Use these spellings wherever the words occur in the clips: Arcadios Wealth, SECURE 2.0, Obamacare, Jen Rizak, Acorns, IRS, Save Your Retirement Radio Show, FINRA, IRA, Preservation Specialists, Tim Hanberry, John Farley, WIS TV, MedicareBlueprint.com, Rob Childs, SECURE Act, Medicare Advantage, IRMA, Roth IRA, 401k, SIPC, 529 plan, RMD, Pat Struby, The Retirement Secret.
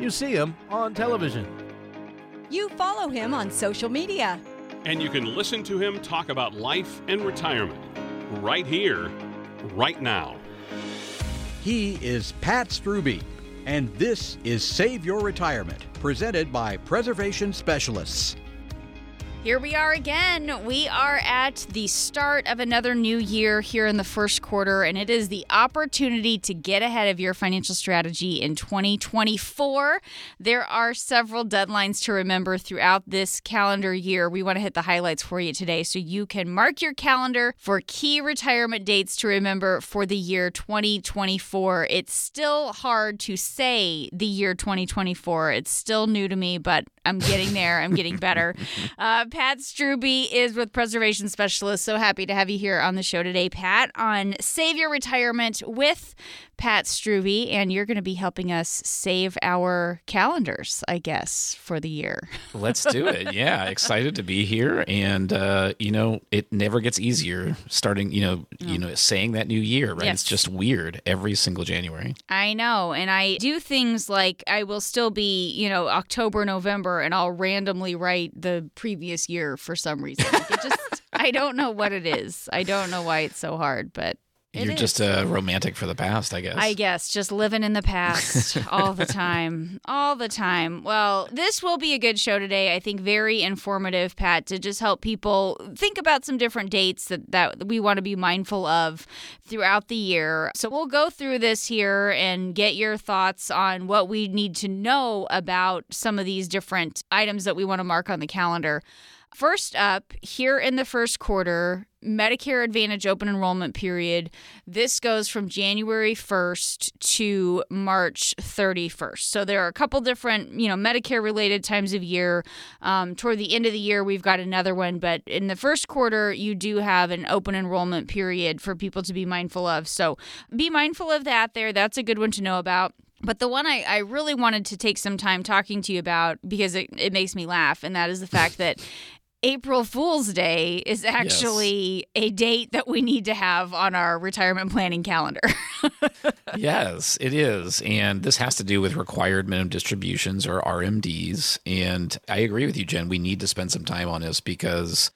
You see him on television. You follow him on social media. And you can listen to him talk about life and retirement right here, right now. He is Pat Struby, and this is Save Your Retirement, presented by Preservation Specialists. Here we are again. We are at the start of another new year here in the first quarter, and it is the opportunity to get ahead of your financial strategy in 2024. There are several deadlines to remember throughout this calendar year. We want to hit the highlights for you today so you can mark your calendar for key retirement dates to remember for the year 2024. It's still hard to say the year 2024. It's still new to me, but I'm getting there. I'm getting better. Pat Struby is with Preservation Specialists. So happy to have you here on the show today, Pat, on Save Your Retirement with Pat Struby, and you're going to be helping us save our calendars, I guess, for the year. Let's do it. Yeah, excited to be here, and it never gets easier starting, saying that new year, right? Yes. It's just weird every single January. I know, and I do things like I will still be, October, November, and I'll randomly write the previous year for some reason. It just, I don't know what it is. I don't know why it's so hard, but You're just a romantic for the past, I guess. I guess. Just living in the past all the time. All the time. Well, this will be a good show today. I think very informative, Pat, to just help people think about some different dates that we want to be mindful of throughout the year. So we'll go through this here and get your thoughts on what we need to know about some of these different items that we want to mark on the calendar. First up, here in the first quarter, Medicare Advantage open enrollment period. This goes from January 1st to March 31st. So there are a couple different, Medicare-related times of year. Toward the end of the year, we've got another one. But in the first quarter, you do have an open enrollment period for people to be mindful of. So be mindful of that there. That's a good one to know about. But the one I really wanted to take some time talking to you about, because it makes me laugh, and that is the fact that April Fool's Day is actually a date that we need to have on our retirement planning calendar. Yes, it is. And this has to do with required minimum distributions, or RMDs. And I agree with you, Jen. We need to spend some time on this because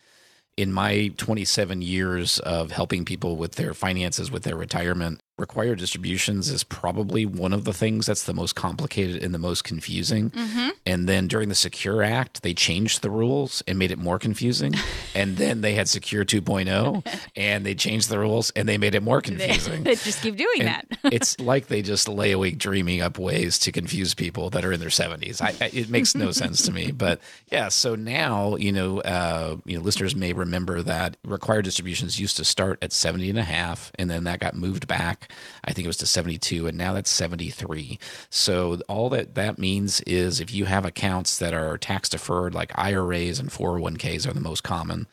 in my 27 years of helping people with their finances, with their retirement, required distributions is probably one of the things that's the most complicated and the most confusing. Mm-hmm. And then during the SECURE Act, they changed the rules and made it more confusing. And then they had SECURE 2.0 and they changed the rules and they made it more confusing. They just keep doing that. It's like they just lay awake dreaming up ways to confuse people that are in their 70s. It makes no sense to me. But yeah, so now, listeners may remember that required distributions used to start at 70 and a half, and then that got moved back. I think it was to 72, and now that's 73. So all that means is if you have accounts that are tax deferred, like IRAs and 401ks are the most common,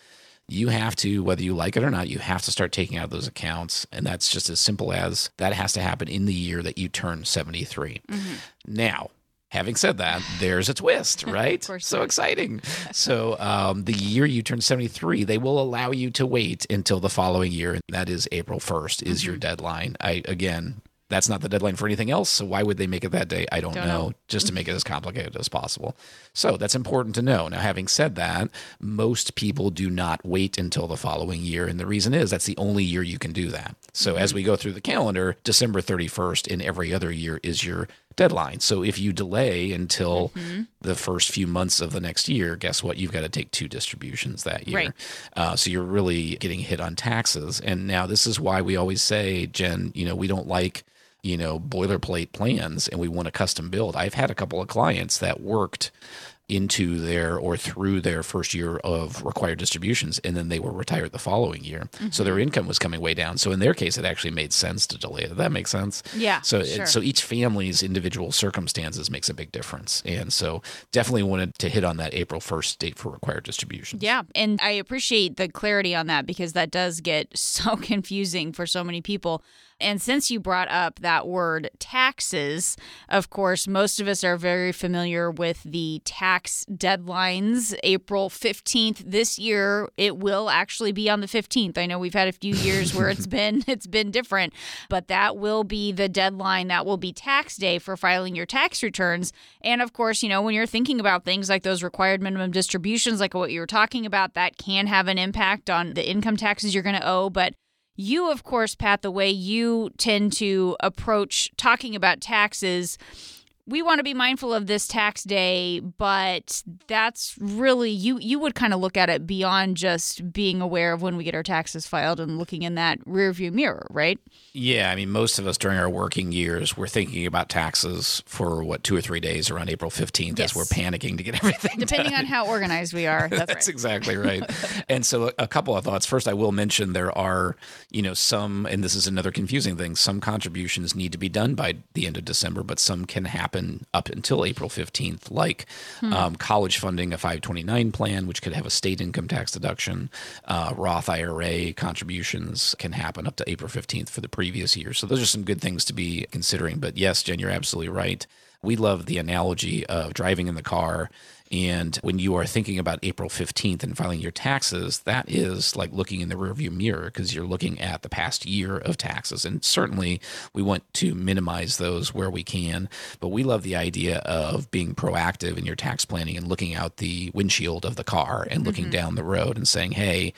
you have to, whether you like it or not, you have to start taking out those accounts. And that's just as simple as that has to happen in the year that you turn 73. Mm-hmm. Now, having said that, there's a twist, right? So exciting. So the year you turn 73, they will allow you to wait until the following year. And that is April 1st is your deadline. Again, that's not the deadline for anything else. So why would they make it that day? I don't know, just to make it as complicated as possible. So that's important to know. Now, having said that, most people do not wait until the following year. And the reason is that's the only year you can do that. So as we go through the calendar, December 31st in every other year is your deadline. So if you delay until the first few months of the next year, guess what? You've got to take two distributions that year. Right. So you're really getting hit on taxes. And now this is why we always say, Jen, you know, we don't like, you know, boilerplate plans, and we want a custom build. I've had a couple of clients that worked into their or through their first year of required distributions, and then they were retired the following year. Mm-hmm. So their income was coming way down. So in their case, it actually made sense to delay. Does that make sense? Yeah, sure. So each family's individual circumstances makes a big difference. And so definitely wanted to hit on that April 1st date for required distributions. Yeah, and I appreciate the clarity on that, because that does get so confusing for so many people. And since you brought up that word taxes, of course, most of us are very familiar with the tax deadlines. April 15th this year, it will actually be on the 15th. I know we've had a few years where it's been different, but that will be the deadline. That will be tax day for filing your tax returns. And of course, you know, when you're thinking about things like those required minimum distributions, like what you were talking about, that can have an impact on the income taxes you're going to owe. But you, of course, Pat, the way you tend to approach talking about taxes, we want to be mindful of this tax day, but that's really, you would kind of look at it beyond just being aware of when we get our taxes filed and looking in that rearview mirror, right? Yeah, I mean, most of us during our working years, we're thinking about taxes for, what, 2 or 3 days around April 15th as we're panicking to get everything done. Depending on how organized we are. That's right. Exactly right. And so a couple of thoughts. First, I will mention there are, you know, some, and this is another confusing thing, some contributions need to be done by the end of December, but some can happen up until April 15th, like college funding, a 529 plan, which could have a state income tax deduction. Roth IRA contributions can happen up to April 15th for the previous year. So those are some good things to be considering. But yes, Jen, you're absolutely right. We love the analogy of driving in the car. And when you are thinking about April 15th and filing your taxes, that is like looking in the rearview mirror, because you're looking at the past year of taxes. And certainly we want to minimize those where we can. But we love the idea of being proactive in your tax planning and looking out the windshield of the car and looking down the road and saying, hey,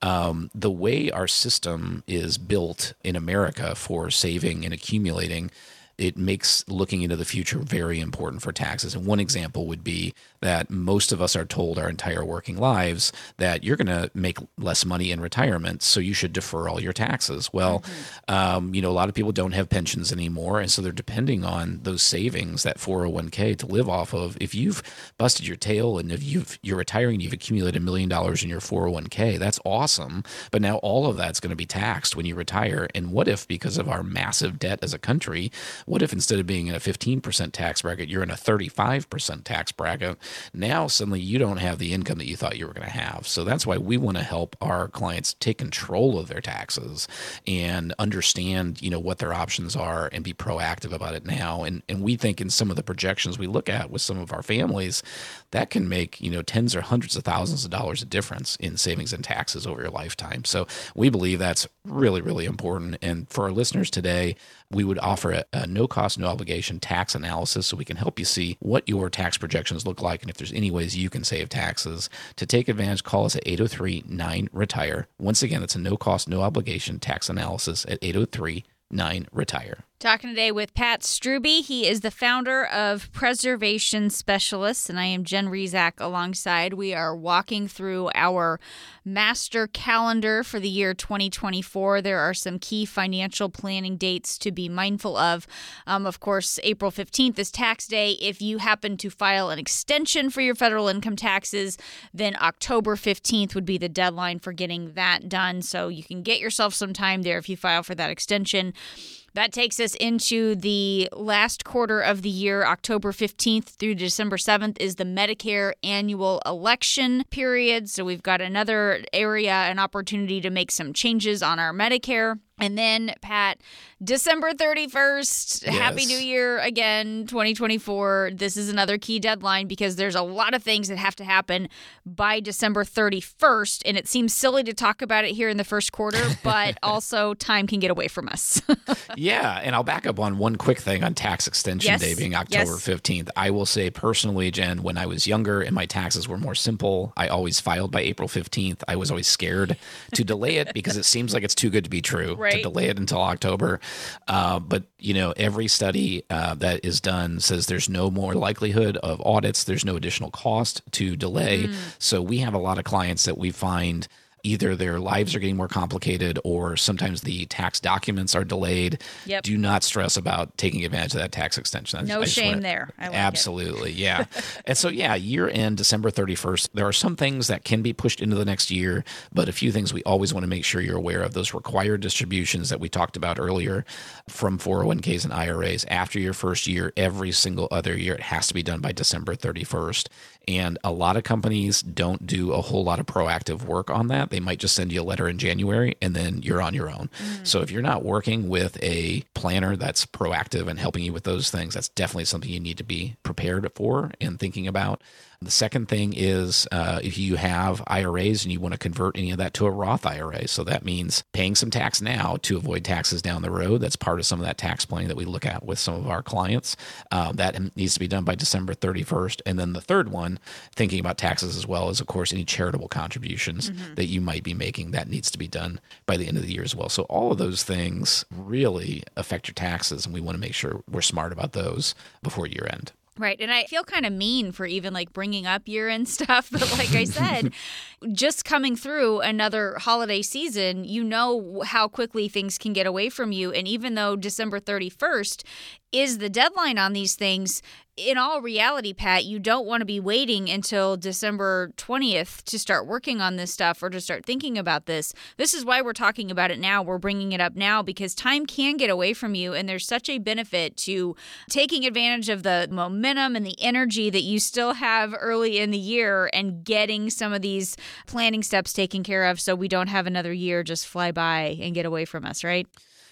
the way our system is built in America for saving and accumulating, it makes looking into the future very important for taxes. And one example would be that most of us are told our entire working lives that you're going to make less money in retirement, so you should defer all your taxes. Well, you know, a lot of people don't have pensions anymore, and so they're depending on those savings, that 401k, to live off of. If you've busted your tail and if you're retiring and you've accumulated $1 million in your 401k, that's awesome. But now all of that's going to be taxed when you retire. And what if, because of our massive debt as a country, what if instead of being in a 15% tax bracket, you're in a 35% tax bracket? Now suddenly you don't have the income that you thought you were going to have. So that's why we want to help our clients take control of their taxes and understand, you know, what their options are and be proactive about it now. And we think in some of the projections we look at with some of our families, that can make, you know, tens or hundreds of thousands of dollars of difference in savings and taxes over your lifetime. So we believe that's really, really important. And for our listeners today, we would offer a no cost, no obligation tax analysis, so we can help you see what your tax projections look like and if there's any ways you can save taxes. To take advantage, call us at 803-9-RETIRE. Once again, that's a no cost, no obligation tax analysis at 803-9-RETIRE. Talking today with Pat Struby. He is the founder of Preservation Specialists, and I am Jen Rizak alongside. We are walking through our master calendar for the year 2024. There are some key financial planning dates to be mindful of. Of course, April 15th is tax day. If you happen to file an extension for your federal income taxes, then October 15th would be the deadline for getting that done. So you can get yourself some time there if you file for that extension. That takes us into the last quarter of the year. October 15th through December 7th is the Medicare annual election period. So we've got another area, an opportunity to make some changes on our Medicare. And then, Pat, December 31st, yes. Happy New Year again, 2024. This is another key deadline because there's a lot of things that have to happen by December 31st. And it seems silly to talk about it here in the first quarter, but also time can get away from us. Yeah. And I'll back up on one quick thing on tax extension day being October 15th. I will say personally, Jen, when I was younger and my taxes were more simple, I always filed by April 15th. I was always scared to delay it because it seems like it's too good to be true. to delay it until October. But, you know, every study that is done says there's no more likelihood of audits. There's no additional cost to delay. So we have a lot of clients that we find either their lives are getting more complicated or sometimes the tax documents are delayed. Yep. Do not stress about taking advantage of that tax extension. No shame there. I like absolutely. It. Yeah. And so, yeah, year end, December 31st, there are some things that can be pushed into the next year, but a few things we always want to make sure you're aware of. Those required distributions that we talked about earlier from 401ks and IRAs after your first year, every single other year, it has to be done by December 31st. And a lot of companies don't do a whole lot of proactive work on that. They might just send you a letter in January and then you're on your own. So if you're not working with a planner that's proactive and helping you with those things, that's definitely something you need to be prepared for and thinking about. The second thing is if you have IRAs and you want to convert any of that to a Roth IRA. So that means paying some tax now to avoid taxes down the road. That's part of some of that tax planning that we look at with some of our clients. That needs to be done by December 31st. And then the third one, thinking about taxes as well, is, of course, any charitable contributions that you might be making. That needs to be done by the end of the year as well. So all of those things really affect your taxes, and we want to make sure we're smart about those before year end. Right. And I feel kind of mean for even like bringing up year-end stuff. But like I said, just coming through another holiday season, you know how quickly things can get away from you. And even though December 31st is the deadline on these things, in all reality, Pat, you don't want to be waiting until December 20th to start working on this stuff or to start thinking about this. This is why we're talking about it now. We're bringing it up now because time can get away from you, and there's such a benefit to taking advantage of the momentum and the energy that you still have early in the year and getting some of these planning steps taken care of so we don't have another year just fly by and get away from us, right?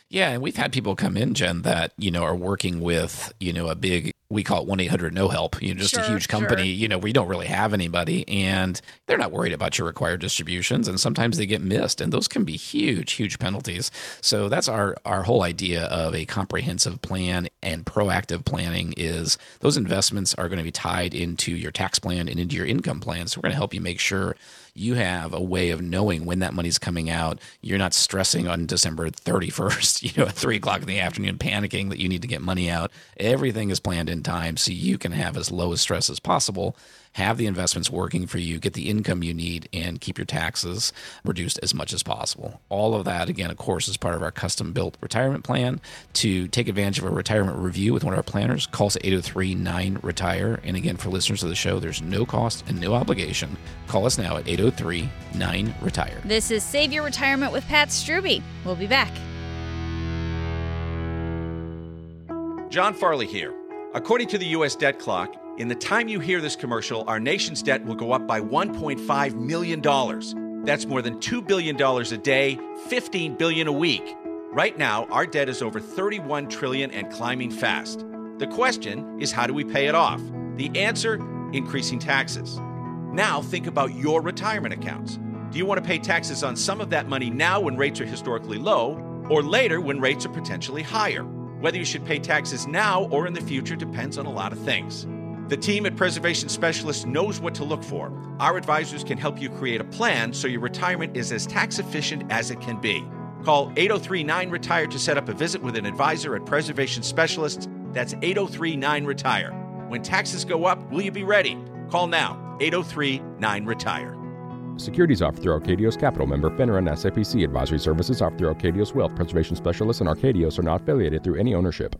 Yeah, and we've had people come in, Jen, that, you know, are working with, you know, a big, we call it 1-800-NO-HELP, you know, just a huge company, you know, we don't really have anybody, and they're not worried about your required distributions, and sometimes they get missed, and those can be huge, huge penalties. So that's our whole idea of a comprehensive plan and proactive planning is those investments are going to be tied into your tax plan and into your income plan, so we're going to help you make sure you have a way of knowing when that money's coming out. You're not stressing on December 31st, you know, at 3 o'clock in the afternoon, panicking that you need to get money out. Everything is planned in time so you can have as low as stress as possible, have the investments working for you, get the income you need, and keep your taxes reduced as much as possible. All of that, again, of course, is part of our custom-built retirement plan. To take advantage of a retirement review with one of our planners, call us at 803-9-RETIRE. And again, for listeners of the show, there's no cost and no obligation. Call us now at 803-9-RETIRE. This is Save Your Retirement with Pat Struby. We'll be back. John Farley here. According to the U.S. debt clock, in the time you hear this commercial, our nation's debt will go up by $1.5 million. That's more than $2 billion a day, $15 billion a week. Right now, our debt is over $31 trillion and climbing fast. The question is, how do we pay it off? The answer, increasing taxes. Now think about your retirement accounts. Do you want to pay taxes on some of that money now when rates are historically low, or later when rates are potentially higher? Whether you should pay taxes now or in the future depends on a lot of things. The team at Preservation Specialists knows what to look for. Our advisors can help you create a plan so your retirement is as tax efficient as it can be. Call 803-9-RETIRE to set up a visit with an advisor at Preservation Specialists. That's 803-9-RETIRE. When taxes go up, will you be ready? Call now, 803-9-RETIRE. Securities offered through Arcadios Capital, member FINRA and SIPC. Advisory services offered through Arcadios Wealth. Preservation Specialists and Arcadios are not affiliated through any ownership.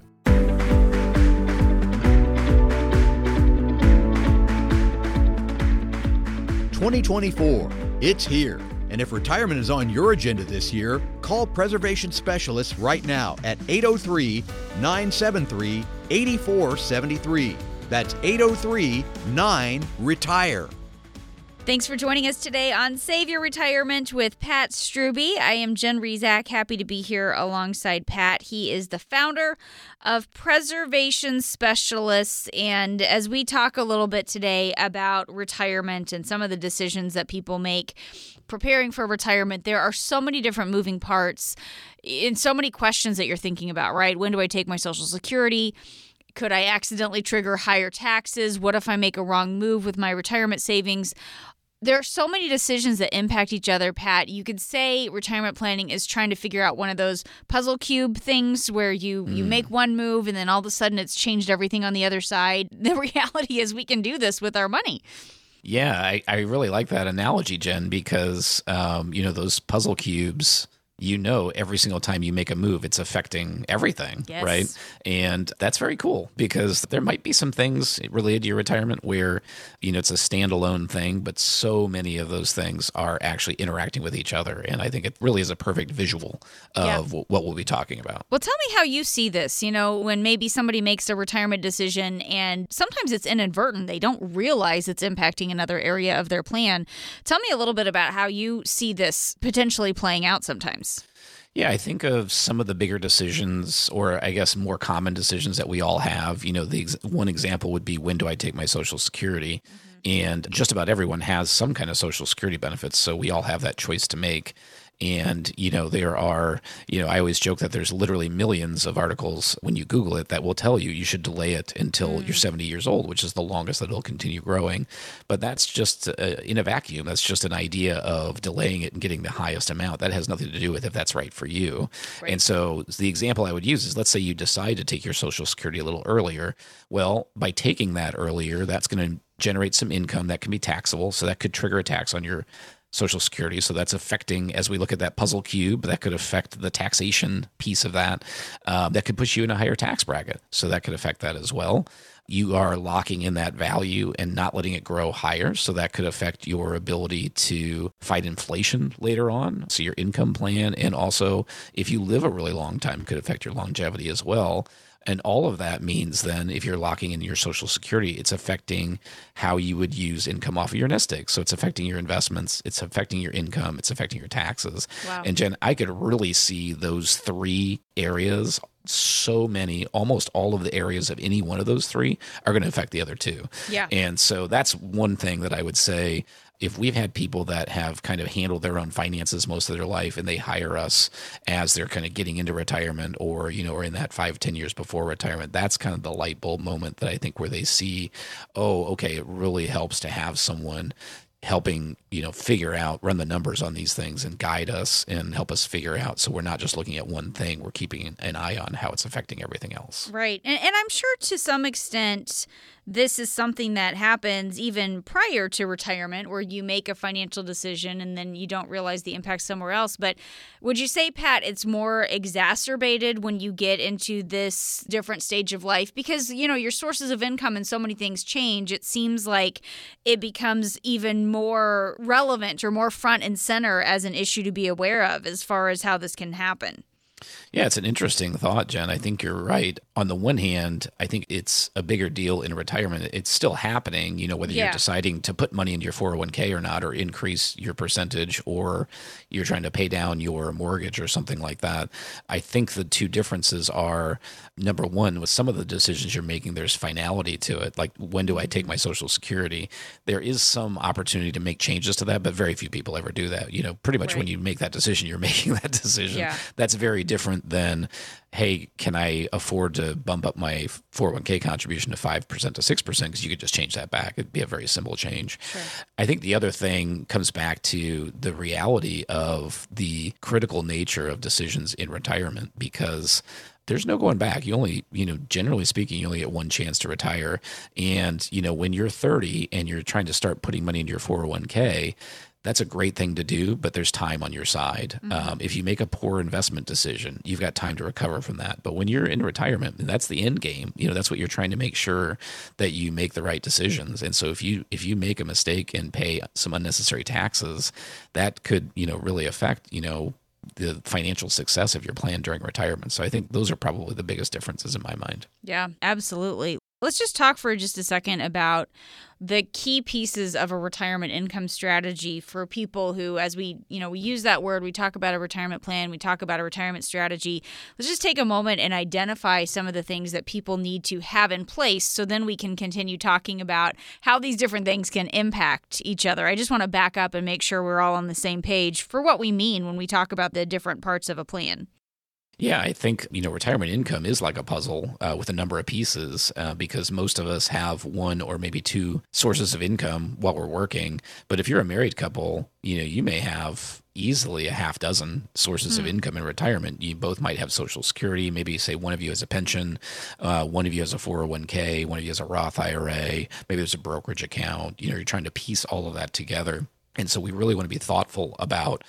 It's here. And if retirement is on your agenda this year, call Preservation Specialists right now at 803-973-8473. That's 803-9-RETIRE. Thanks for joining us today on Save Your Retirement with Pat Struby. I am Jen Rizak, happy to be here alongside Pat. He is the founder of Preservation Specialists. And as we talk a little bit today about retirement and some of the decisions that people make preparing for retirement, there are so many different moving parts and so many questions that you're thinking about, right? When do I take my Social Security? Could I accidentally trigger higher taxes? What if I make a wrong move with my retirement savings? There are so many decisions that impact each other, Pat. You could say retirement planning is trying to figure out one of those puzzle cube things where you make one move and then all of a sudden it's changed everything on the other side. The reality is we can do this with our money. Yeah, I really like that analogy, Jen, because, those puzzle cubes, every single time you make a move, it's affecting everything, yes. Right? And that's very cool because there might be some things related to your retirement where, it's a standalone thing, but so many of those things are actually interacting with each other. And I think it really is a perfect visual of what we'll be talking about. Well, tell me how you see this, when maybe somebody makes a retirement decision and sometimes it's inadvertent. They don't realize it's impacting another area of their plan. Tell me a little bit about how you see this potentially playing out sometimes. Yeah, I think of some of the bigger decisions, or I guess more common decisions that we all have. One example would be, when do I take my Social Security? Mm-hmm. And just about everyone has some kind of Social Security benefits, so we all have that choice to make. And, there are, I always joke that there's literally millions of articles when you Google it that will tell you should delay it until you're 70 years old, which is the longest that it'll continue growing. But that's just in a vacuum. That's just an idea of delaying it and getting the highest amount. That has nothing to do with if that's right for you. Right. And so the example I would use is, let's say you decide to take your Social Security a little earlier. Well, by taking that earlier, that's going to generate some income that can be taxable. So that could trigger a tax on your Social Security. So that's affecting, as we look at that puzzle cube, that could affect the taxation piece of that. That could push you in a higher tax bracket. So that could affect that as well. You are locking in that value and not letting it grow higher. So that could affect your ability to fight inflation later on. So your income plan, and also if you live a really long time, could affect your longevity as well. And all of that means then, if you're locking in your Social Security, it's affecting how you would use income off of your nest egg. So it's affecting your investments, it's affecting your income, it's affecting your taxes. Wow. And Jen, I could really see those three areas, so many, almost all of the areas of any one of those three are going to affect the other two. Yeah. And so that's one thing that I would say. If we've had people that have kind of handled their own finances most of their life and they hire us as they're kind of getting into retirement, or, or in that 5-10 years before retirement, that's kind of the light bulb moment that I think, where they see, oh, okay, it really helps to have someone helping, figure out, run the numbers on these things and guide us and help us figure out. So we're not just looking at one thing, we're keeping an eye on how it's affecting everything else. Right. And I'm sure to some extent, this is something that happens even prior to retirement, where you make a financial decision and then you don't realize the impact somewhere else. But would you say, Pat, it's more exacerbated when you get into this different stage of life? Because, your sources of income and so many things change. It seems like it becomes even more relevant or more front and center as an issue to be aware of as far as how this can happen. Yeah, it's an interesting thought, Jen. I think you're right. On the one hand, I think it's a bigger deal in retirement. It's still happening, whether you're deciding to put money into your 401k or not, or increase your percentage, or you're trying to pay down your mortgage or something like that. I think the two differences are, number one, with some of the decisions you're making, there's finality to it. Like, when do I take my Social Security? There is some opportunity to make changes to that, but very few people ever do that. Pretty much when you make that decision, you're making that decision. Yeah. That's very different than, hey, can I afford to bump up my 401k contribution to 5% to 6%? Because you could just change that back. It'd be a very simple change. Sure. I think the other thing comes back to the reality of the critical nature of decisions in retirement, because there's no going back. You only, generally speaking, you only get one chance to retire. And, when you're 30 and you're trying to start putting money into your 401k, that's a great thing to do, but there's time on your side. Mm-hmm. If you make a poor investment decision, you've got time to recover from that. But when you're in retirement, that's the end game. That's what you're trying to make sure that you make the right decisions. And so if you make a mistake and pay some unnecessary taxes, that could, really affect, the financial success of your plan during retirement. So I think those are probably the biggest differences in my mind. Yeah, absolutely. Let's just talk for just a second about the key pieces of a retirement income strategy for people who, as we, we use that word, we talk about a retirement plan, we talk about a retirement strategy. Let's just take a moment and identify some of the things that people need to have in place, so then we can continue talking about how these different things can impact each other. I just want to back up and make sure we're all on the same page for what we mean when we talk about the different parts of a plan. Yeah, I think, retirement income is like a puzzle with a number of pieces because most of us have one or maybe two sources of income while we're working. But if you're a married couple, you may have easily a half dozen sources of income in retirement. You both might have Social Security. Maybe say one of you has a pension, one of you has a 401k, one of you has a Roth IRA, maybe there's a brokerage account. You're trying to piece all of that together. And so we really want to be thoughtful about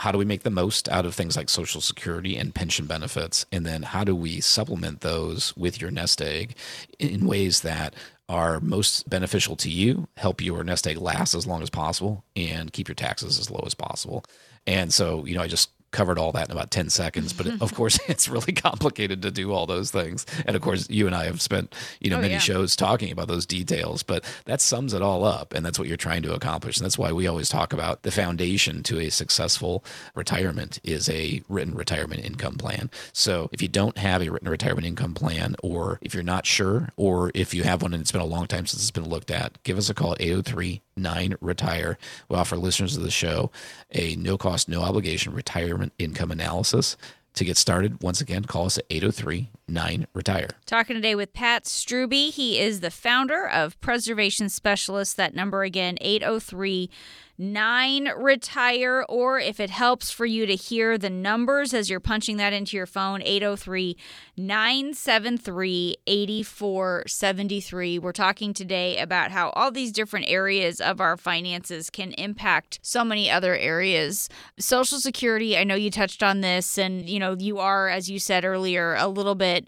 how do we make the most out of things like Social Security and pension benefits? And then how do we supplement those with your nest egg in ways that are most beneficial to you, help your nest egg last as long as possible, and keep your taxes as low as possible? And so, I just covered all that in about 10 seconds, but of course it's really complicated to do all those things. And of course you and I have spent, many shows talking about those details, but that sums it all up. And that's what you're trying to accomplish. And that's why we always talk about the foundation to a successful retirement is a written retirement income plan. So if you don't have a written retirement income plan, or if you're not sure, or if you have one and it's been a long time since it's been looked at, give us a call at 803-9-RETIRE. We offer listeners of the show a no cost, no obligation retirement income analysis. To get started, once again, call us at 803-9-RETIRE. Talking today with Pat Struby. He is the founder of Preservation Specialists. That number again, 803-9-RETIRE. Or if it helps for you to hear the numbers as you're punching that into your phone, 803-973-8473. We're talking today about how all these different areas of our finances can impact so many other areas. Social Security, I know you touched on this, and you are, as you said earlier, a little bit,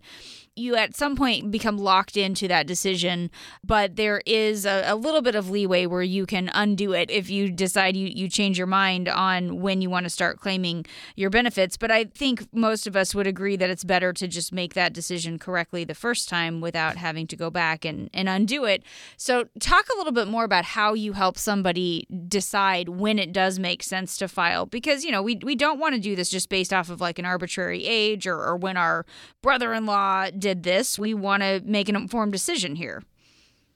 you at some point become locked into that decision, but there is a little bit of leeway where you can undo it if you decide you change your mind on when you want to start claiming your benefits. But I think most of us would agree that it's better to just make that decision correctly the first time without having to go back and undo it. So talk a little bit more about how you help somebody decide when it does make sense to file, because, we don't want to do this just based off of like an arbitrary age or when our brother-in-law did this. We want to make an informed decision here.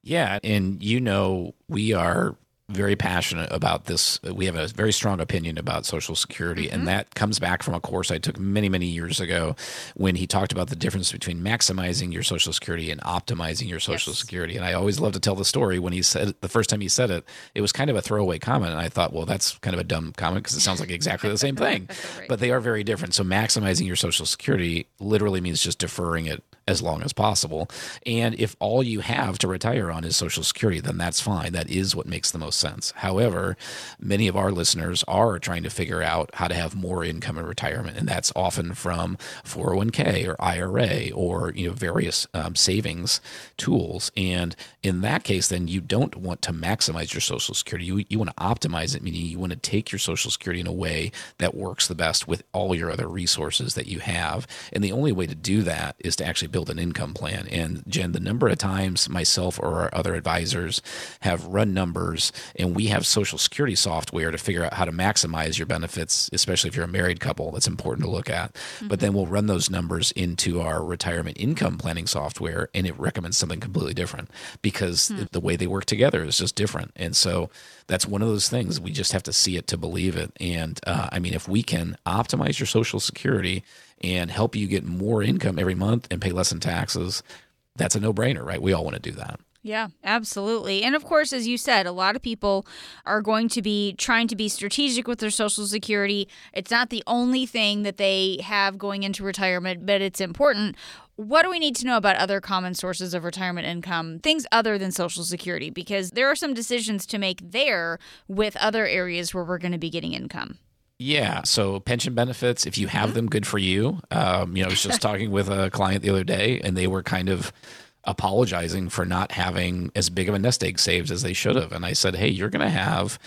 Yeah. And we are very passionate about this. We have a very strong opinion about Social Security. Mm-hmm. And that comes back from a course I took many, many years ago when he talked about the difference between maximizing your Social Security and optimizing your Social Security. And I always love to tell the story when he said the first time he said it, it was kind of a throwaway comment. And I thought, well, that's kind of a dumb comment because it sounds like exactly the same thing, right. But they are very different. So maximizing your Social Security literally means just deferring it as long as possible. And if all you have to retire on is Social Security, then that's fine. That is what makes the most sense. However, many of our listeners are trying to figure out how to have more income in retirement. And that's often from 401k or IRA or, various savings tools. And in that case, then you don't want to maximize your Social Security. You want to optimize it, meaning you want to take your Social Security in a way that works the best with all your other resources that you have. And the only way to do that is to actually build an income plan. And Jen, the number of times myself or our other advisors have run numbers, and we have Social Security software to figure out how to maximize your benefits, especially if you're a married couple. That's important to look at. Mm-hmm. But then we'll run those numbers into our retirement income planning software, and it recommends something completely different because the way they work together is just different. And so that's one of those things. We just have to see it to believe it. And if we can optimize your Social Security and help you get more income every month and pay less in taxes, that's a no-brainer, right? We all want to do that. Yeah, absolutely. And of course, as you said, a lot of people are going to be trying to be strategic with their Social Security. It's not the only thing that they have going into retirement, but it's important. What do we need to know about other common sources of retirement income, things other than Social Security? Because there are some decisions to make there with other areas where we're going to be getting income. Yeah. So pension benefits, if you have them, good for you. I was just talking with a client the other day, and they were kind of apologizing for not having as big of a nest egg saved as they should have. And I said, hey, you're going to have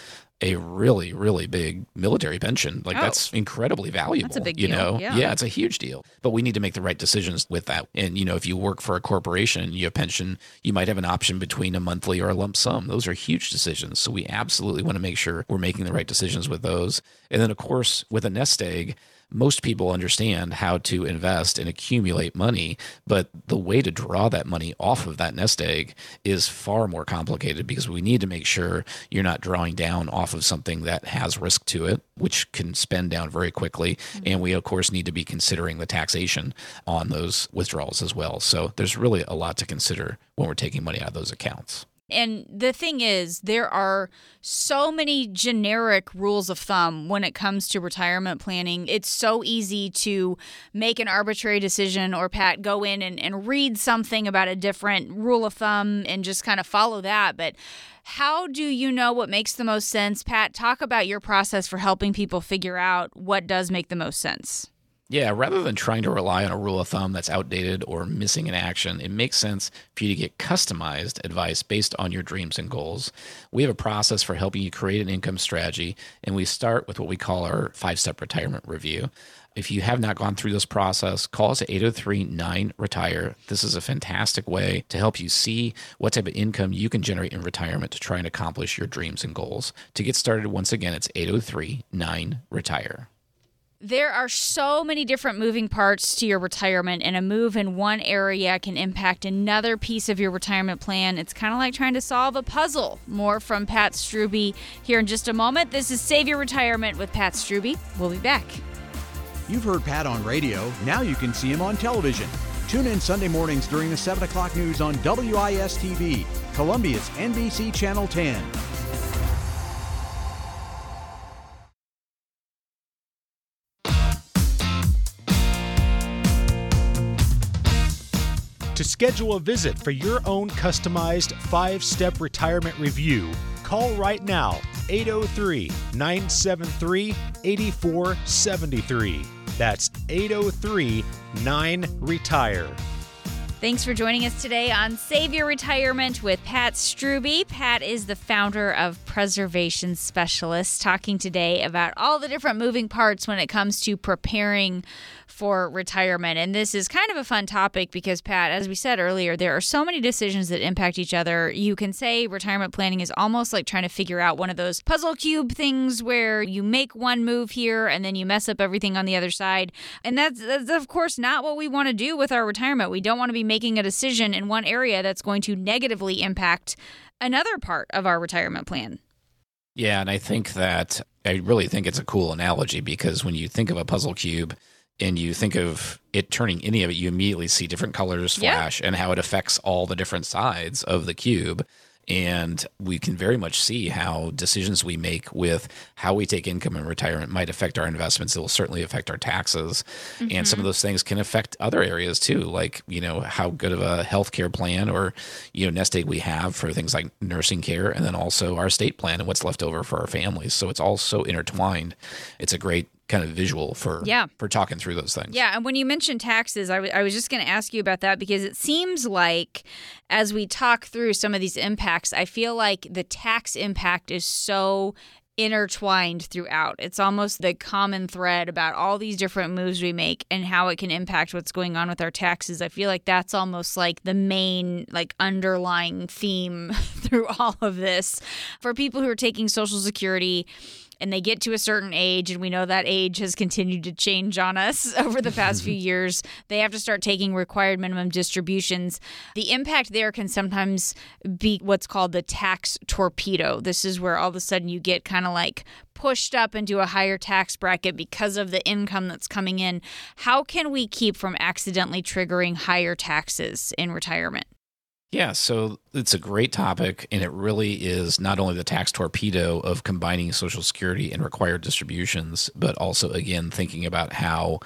a really, really big military pension. That's incredibly valuable. That's a big deal. Yeah, it's a huge deal. But we need to make the right decisions with that. And, if you work for a corporation and you have pension, you might have an option between a monthly or a lump sum. Those are huge decisions. So we absolutely want to make sure we're making the right decisions with those. And then, of course, with a nest egg, most people understand how to invest and accumulate money, but the way to draw that money off of that nest egg is far more complicated, because we need to make sure you're not drawing down off of something that has risk to it, which can spend down very quickly. Mm-hmm. And we, of course, need to be considering the taxation on those withdrawals as well. So there's really a lot to consider when we're taking money out of those accounts. And the thing is, there are so many generic rules of thumb when it comes to retirement planning. It's so easy to make an arbitrary decision, or, Pat, go in and read something about a different rule of thumb and just kind of follow that. But how do you know what makes the most sense? Pat, talk about your process for helping people figure out what does make the most sense. Yeah, rather than trying to rely on a rule of thumb that's outdated or missing in action, it makes sense for you to get customized advice based on your dreams and goals. We have a process for helping you create an income strategy, and we start with what we call our 5-step retirement review. If you have not gone through this process, call us at 803-9-RETIRE. This is a fantastic way to help you see what type of income you can generate in retirement to try and accomplish your dreams and goals. To get started, once again, it's 803-9-RETIRE. There are so many different moving parts to your retirement, and a move in one area can impact another piece of your retirement plan. It's kind of like trying to solve a puzzle. More from Pat Struby here in just a moment. This is Save Your Retirement with Pat Struby. We'll be back. You've heard Pat on radio. Now you can see him on television. Tune in Sunday mornings during the 7 o'clock news on WIS TV, Columbia's NBC Channel 10. To schedule a visit for your own customized 5-step retirement review, call right now, 803-973-8473. That's 803-9-RETIRE. Thanks for joining us today on Save Your Retirement with Pat Struby. Pat is the founder of Preservation Specialists, talking today about all the different moving parts when it comes to preparing for retirement. And this is kind of a fun topic because, Pat, as we said earlier, there are so many decisions that impact each other. You can say retirement planning is almost like trying to figure out one of those puzzle cube things where you make one move here and then you mess up everything on the other side. And that's of course, not what we want to do with our retirement. We don't want to be making a decision in one area that's going to negatively impact another part of our retirement plan. Yeah, and I really think it's a cool analogy, because when you think of a puzzle cube, and you think of it turning any of it, you immediately see different colors flash and how it affects all the different sides of the cube. And we can very much see how decisions we make with how we take income in retirement might affect our investments. It will certainly affect our taxes. Mm-hmm. And some of those things can affect other areas too, like, you know, how good of a healthcare plan or, you know, nest egg we have for things like nursing care, and then also our estate plan and what's left over for our families. So it's all so intertwined. It's a great kind of visual for talking through those things. Yeah, and when you mentioned taxes, I was just going to ask you about that, because it seems like as we talk through some of these impacts, I feel like the tax impact is so intertwined throughout. It's almost the common thread about all these different moves we make and how it can impact what's going on with our taxes. I feel like that's almost like the main, like, underlying theme through all of this. For people who are taking Social Security and they get to a certain age, and we know that age has continued to change on us over the past few years, they have to start taking required minimum distributions. The impact there can sometimes be what's called the tax torpedo. This is where all of a sudden you get kind of like pushed up into a higher tax bracket because of the income that's coming in. How can we keep from accidentally triggering higher taxes in retirement? Yeah, so it's a great topic, and it really is not only the tax torpedo of combining Social Security and required distributions, but also, again, thinking about how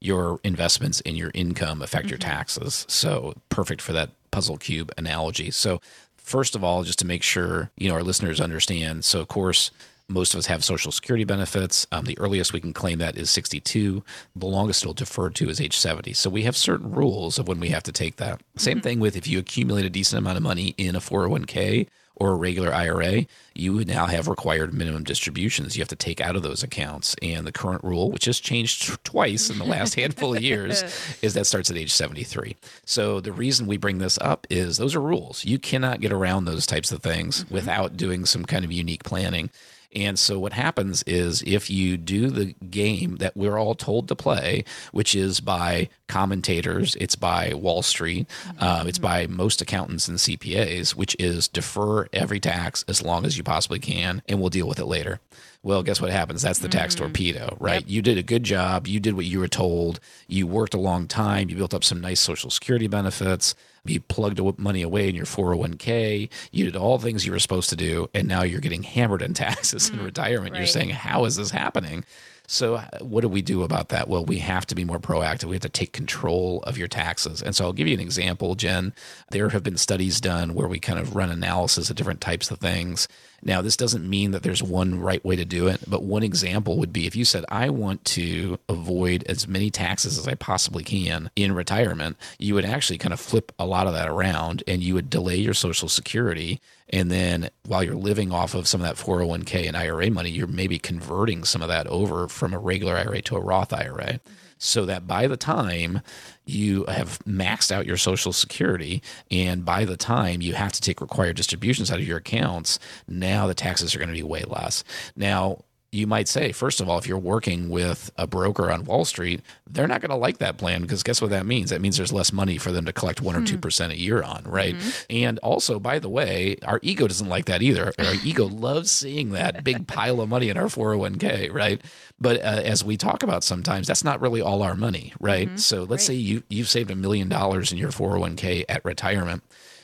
your investments and your income affect your taxes. So perfect for that puzzle cube analogy. So first of all, just to make sure, you know, our listeners understand, so of course, most of us have Social Security benefits. The earliest we can claim that is 62. The longest it'll defer to is age 70. So we have certain rules of when we have to take that. Same thing with if you accumulate a decent amount of money in a 401k or a regular IRA, you would now have required minimum distributions you have to take out of those accounts. And the current rule, which has changed twice in the last handful of years, is that starts at age 73. So the reason we bring this up is those are rules. You cannot get around those types of things without doing some kind of unique planning. And so what happens is if you do the game that we're all told to play, which is by commentators, it's by Wall Street, it's by most accountants and CPAs, which is defer every tax as long as you possibly can, and we'll deal with it later. Well, guess what happens? That's the tax torpedo, right? Yep. You did a good job. You did what you were told. You worked a long time. You built up some nice Social Security benefits. You plugged money away in your 401k. You did all things you were supposed to do, and now you're getting hammered in taxes in retirement. Right. You're saying, how is this happening? So what do we do about that? Well, we have to be more proactive. We have to take control of your taxes. And so I'll give you an example, Jen. There have been studies done where we kind of run analysis of different types of things. Now, this doesn't mean that there's one right way to do it, but one example would be if you said, I want to avoid as many taxes as I possibly can in retirement, you would actually kind of flip a lot of that around and you would delay your Social Security. And then while you're living off of some of that 401k and IRA money, you're maybe converting some of that over from a regular IRA to a Roth IRA. So that by the time you have maxed out your Social Security and by the time you have to take required distributions out of your accounts, now the taxes are going to be way less. Now, you might say, first of all, if you're working with a broker on Wall Street, they're not going to like that plan because guess what that means? That means there's less money for them to collect 1 or 2% a year on, right? And also, by the way, our ego doesn't like that either. Our ego loves seeing that big pile of money in our 401k, right? But as we talk about sometimes, that's not really all our money, right? So let's say you've saved $1 million in your 401k at retirement.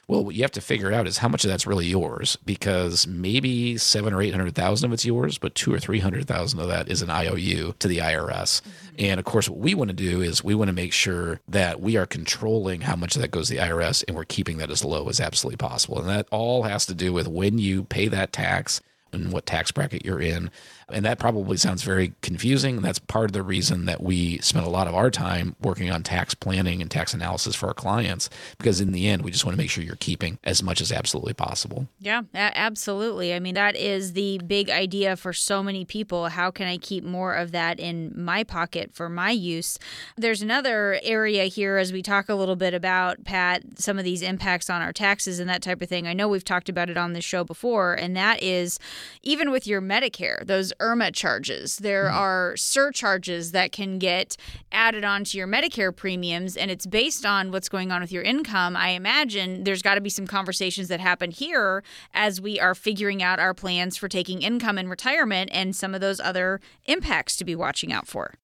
Well, what you have to figure out is how much of that's really yours, because maybe 700,000 or 800,000 of it's yours, but 200,000 or 300,000 of that is an IOU to the IRS. And of course, what we want to do is we want to make sure that we are controlling how much of that goes to the IRS, and we're keeping that as low as absolutely possible. And that all has to do with when you pay that tax and what tax bracket you're in. And that probably sounds very confusing. And that's part of the reason that we spend a lot of our time working on tax planning and tax analysis for our clients, because in the end, we just want to make sure you're keeping as much as absolutely possible. Yeah, absolutely. I mean, that is the big idea for so many people. How can I keep more of that in my pocket for my use? There's another area here as we talk a little bit about, Pat, some of these impacts on our taxes and that type of thing. I know we've talked about it on this show before, and that is even with your Medicare, those IRMA charges. There are surcharges that can get added onto your Medicare premiums, and it's based on what's going on with your income. I imagine there's got to be some conversations that happen here as we are figuring out our plans for taking income in retirement and some of those other impacts to be watching out for.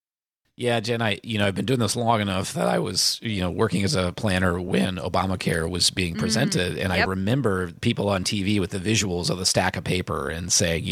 Yeah, Jen, I've been doing this long enough that I was, working as a planner when Obamacare was being presented. And I remember people on TV with the visuals of the stack of paper and saying,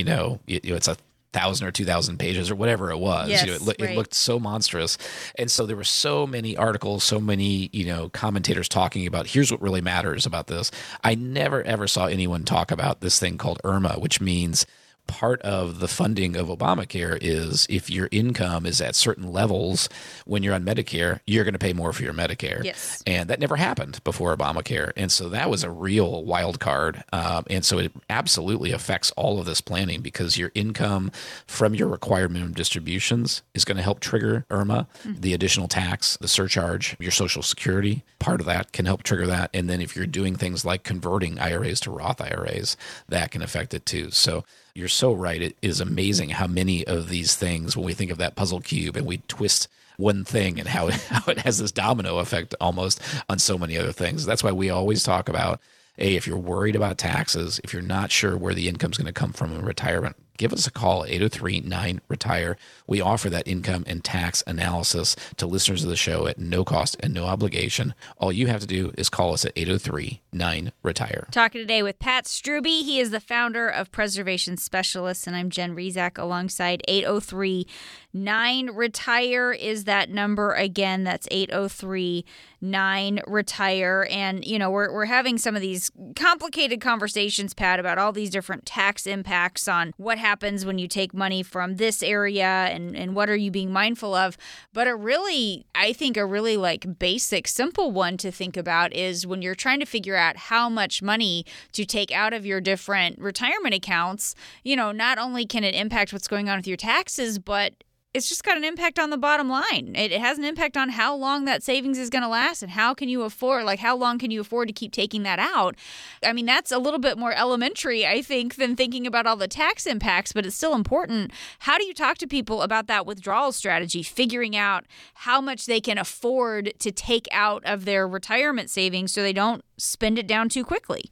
it's 1,000 or 2,000 pages or whatever it was. Yes, it looked so monstrous. And so there were so many articles, so many, commentators talking about here's what really matters about this. I never, ever saw anyone talk about this thing called IRMA, which means part of the funding of Obamacare is if your income is at certain levels when you're on Medicare, you're going to pay more for your Medicare. Yes. And that never happened before Obamacare. And so that was a real wild card. And so it absolutely affects all of this planning because your income from your required minimum distributions is going to help trigger IRMA, the additional tax, the surcharge, your Social Security. Part of that can help trigger that. And then if you're doing things like converting IRAs to Roth IRAs, that can affect it too. So you're so right. It is amazing how many of these things, when we think of that puzzle cube and we twist one thing and how it has this domino effect almost on so many other things. That's why we always talk about, hey, if you're worried about taxes, if you're not sure where the income's going to come from in retirement, give us a call at 803-9-RETIRE. We offer that income and tax analysis to listeners of the show at no cost and no obligation. All you have to do is call us at 803-9-RETIRE. Talking today with Pat Struby. He is the founder of Preservation Specialists, and I'm Jen Rizak alongside 803-9-RETIRE is that number again. That's 803-9-RETIRE. And, we're having some of these complicated conversations, Pat, about all these different tax impacts on what happens when you take money from this area and what are you being mindful of. But I think a really like basic, simple one to think about is when you're trying to figure out how much money to take out of your different retirement accounts, not only can it impact what's going on with your taxes, but it's just got an impact on the bottom line. It has an impact on how long that savings is going to last and how can you afford, like how long can you afford to keep taking that out? I mean, that's a little bit more elementary, I think, than thinking about all the tax impacts, but it's still important. How do you talk to people about that withdrawal strategy, figuring out how much they can afford to take out of their retirement savings so they don't spend it down too quickly?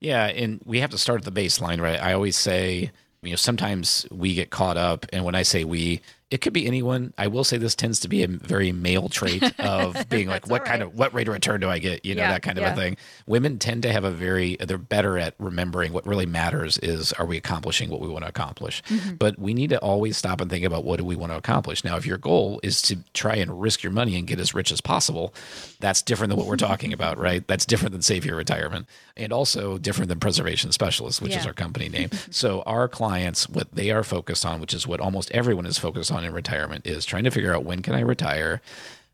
Yeah, and we have to start at the baseline, right? I always say, you know, sometimes we get caught up, and when I say we, it could be anyone. I will say this tends to be a very male trait of being like, what rate of return do I get? You know, that kind of a thing. Women tend to have they're better at remembering what really matters is, are we accomplishing what we want to accomplish? Mm-hmm. But we need to always stop and think about what do we want to accomplish? Now, if your goal is to try and risk your money and get as rich as possible, that's different than what we're talking about, right? That's different than Save Your Retirement and also different than Preservation Specialists, which is our company name. So our clients, what they are focused on, which is what almost everyone is focused on in retirement, is trying to figure out, when can I retire?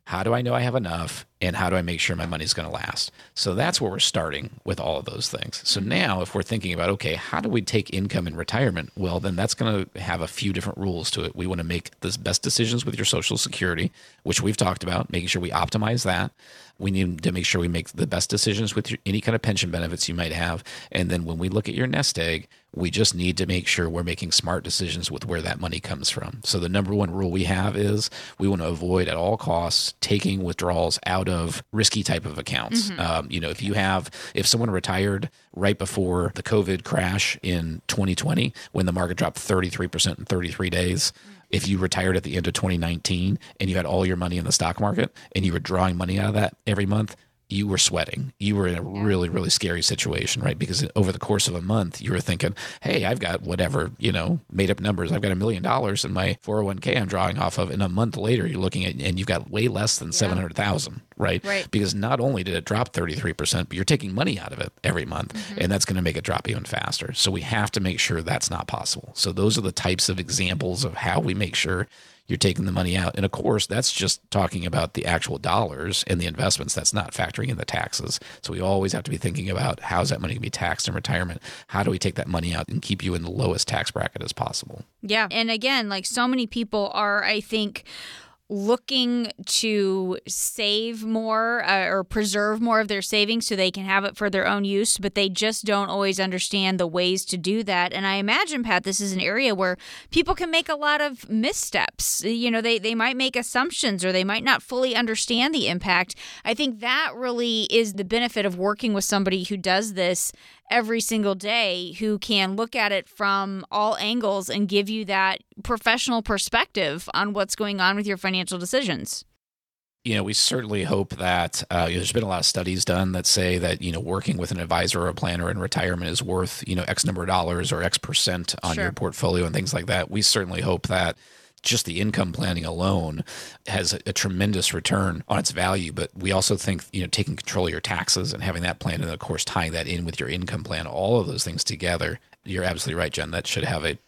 How do I know I have enough? And how do I make sure my money's going to last? So that's where we're starting with all of those things. So now if we're thinking about, okay, how do we take income in retirement? Well, then that's going to have a few different rules to it. We want to make the best decisions with your Social Security, which we've talked about, making sure we optimize that. We need to make sure we make the best decisions with any kind of pension benefits you might have. And then when we look at your nest egg, we just need to make sure we're making smart decisions with where that money comes from. So the number one rule we have is we want to avoid at all costs taking withdrawals out of risky type of accounts. Mm-hmm. You know, if someone retired right before the COVID crash in 2020, when the market dropped 33% in 33 days, if you retired at the end of 2019 and you had all your money in the stock market and you were drawing money out of that every month, you were sweating. You were in a really, really scary situation, right? Because over the course of a month, you were thinking, hey, I've got whatever, you know, made up numbers. I've got $1 million in my 401k I'm drawing off of. And a month later, you're looking at, and you've got way less than 700,000, right? Because not only did it drop 33%, but you're taking money out of it every month. Mm-hmm. And that's going to make it drop even faster. So we have to make sure that's not possible. So those are the types of examples of how we make sure you're taking the money out. And of course, that's just talking about the actual dollars and the investments. That's not factoring in the taxes. So we always have to be thinking about, how's that money going to be taxed in retirement? How do we take that money out and keep you in the lowest tax bracket as possible? Yeah. And again, like so many people are, I think, looking to save more or preserve more of their savings so they can have it for their own use, but they just don't always understand the ways to do that. And I imagine, Pat, this is an area where people can make a lot of missteps. You know, they might make assumptions or they might not fully understand the impact. I think that really is the benefit of working with somebody who does this every single day, who can look at it from all angles and give you that professional perspective on what's going on with your financial decisions. You know, we certainly hope that there's been a lot of studies done that say that, you know, working with an advisor or a planner in retirement is worth, you know, X number of dollars or X% on your portfolio and things like that. We certainly hope that just the income planning alone has a tremendous return on its value. But we also think, you know, taking control of your taxes and having that plan and, of course, tying that in with your income plan, all of those things together, you're absolutely right, Jen. That should have an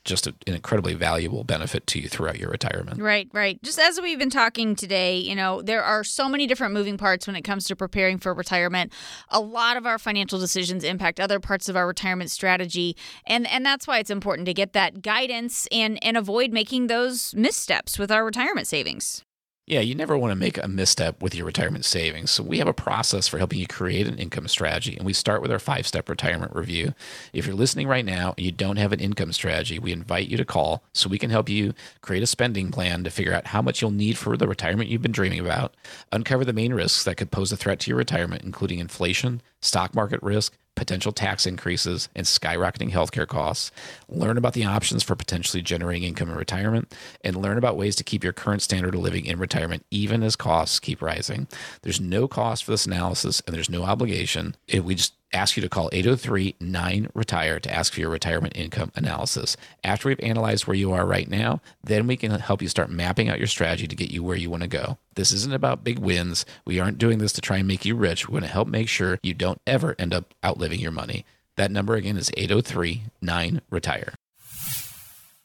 incredibly valuable benefit to you throughout your retirement. Right. Just as we've been talking today, you know, there are so many different moving parts when it comes to preparing for retirement. A lot of our financial decisions impact other parts of our retirement strategy. And that's why it's important to get that guidance and avoid making those missteps with our retirement savings. Yeah, you never want to make a misstep with your retirement savings. So we have a process for helping you create an income strategy, and we start with our 5-step retirement review. If you're listening right now and you don't have an income strategy, we invite you to call so we can help you create a spending plan to figure out how much you'll need for the retirement you've been dreaming about, uncover the main risks that could pose a threat to your retirement, including inflation, stock market risk, potential tax increases, and skyrocketing healthcare costs. Learn about the options for potentially generating income in retirement, and learn about ways to keep your current standard of living in retirement, even as costs keep rising. There's no cost for this analysis, and there's no obligation. We just ask you to call 803-9-RETIRE to ask for your retirement income analysis. After we've analyzed where you are right now, then we can help you start mapping out your strategy to get you where you want to go. This isn't about big wins. We aren't doing this to try and make you rich. We want to help make sure you don't ever end up outliving your money. That number again is 803-9-RETIRE.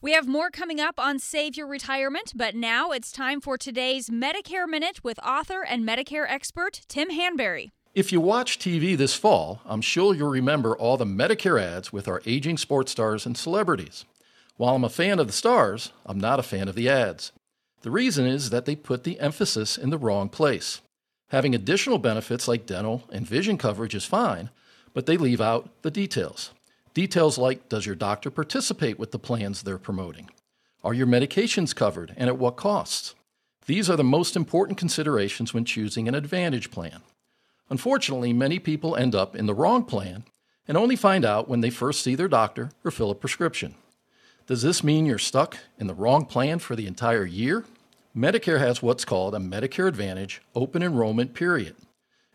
We have more coming up on Save Your Retirement, but now it's time for today's Medicare Minute with author and Medicare expert Tim Hanberry. If you watch TV this fall, I'm sure you'll remember all the Medicare ads with our aging sports stars and celebrities. While I'm a fan of the stars, I'm not a fan of the ads. The reason is that they put the emphasis in the wrong place. Having additional benefits like dental and vision coverage is fine, but they leave out the details. Details like, does your doctor participate with the plans they're promoting? Are your medications covered and at what costs? These are the most important considerations when choosing an Advantage plan. Unfortunately, many people end up in the wrong plan and only find out when they first see their doctor or fill a prescription. Does this mean you're stuck in the wrong plan for the entire year? Medicare has what's called a Medicare Advantage open enrollment period.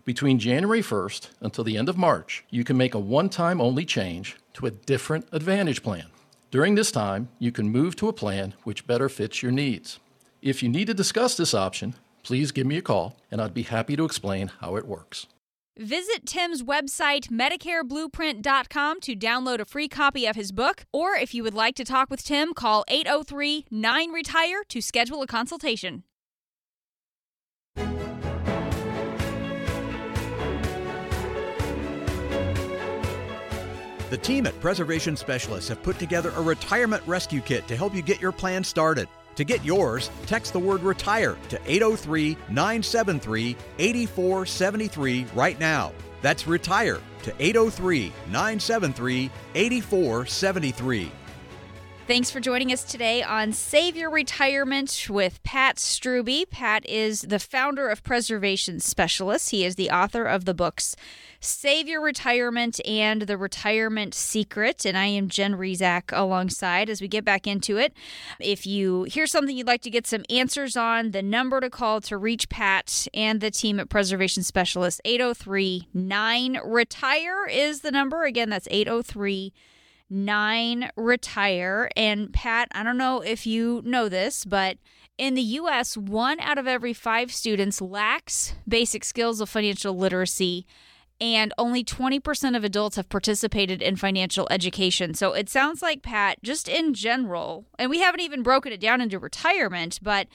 Between January 1st until the end of March, you can make a one-time only change to a different Advantage plan. During this time, you can move to a plan which better fits your needs. If you need to discuss this option, please give me a call, and I'd be happy to explain how it works. Visit Tim's website, MedicareBlueprint.com, to download a free copy of his book. Or if you would like to talk with Tim, call 803-9-RETIRE to schedule a consultation. The team at Preservation Specialists have put together a retirement rescue kit to help you get your plan started. To get yours, text the word RETIRE to 803-973-8473 right now. That's RETIRE to 803-973-8473. Thanks for joining us today on Save Your Retirement with Pat Struby. Pat is the founder of Preservation Specialists. He is the author of the books Save Your Retirement and The Retirement Secret. And I am Jen Rizak alongside as we get back into it. If you hear something you'd like to get some answers on, the number to call to reach Pat and the team at Preservation Specialists, 803-9-RETIRE is the number. Again, that's 803-9-RETIRE. And Pat, I don't know if you know this, but in the U.S., 1 out of every 5 students lacks basic skills of financial literacy, and only 20% of adults have participated in financial education. So it sounds like, Pat, just in general, and we haven't even broken it down into retirement, but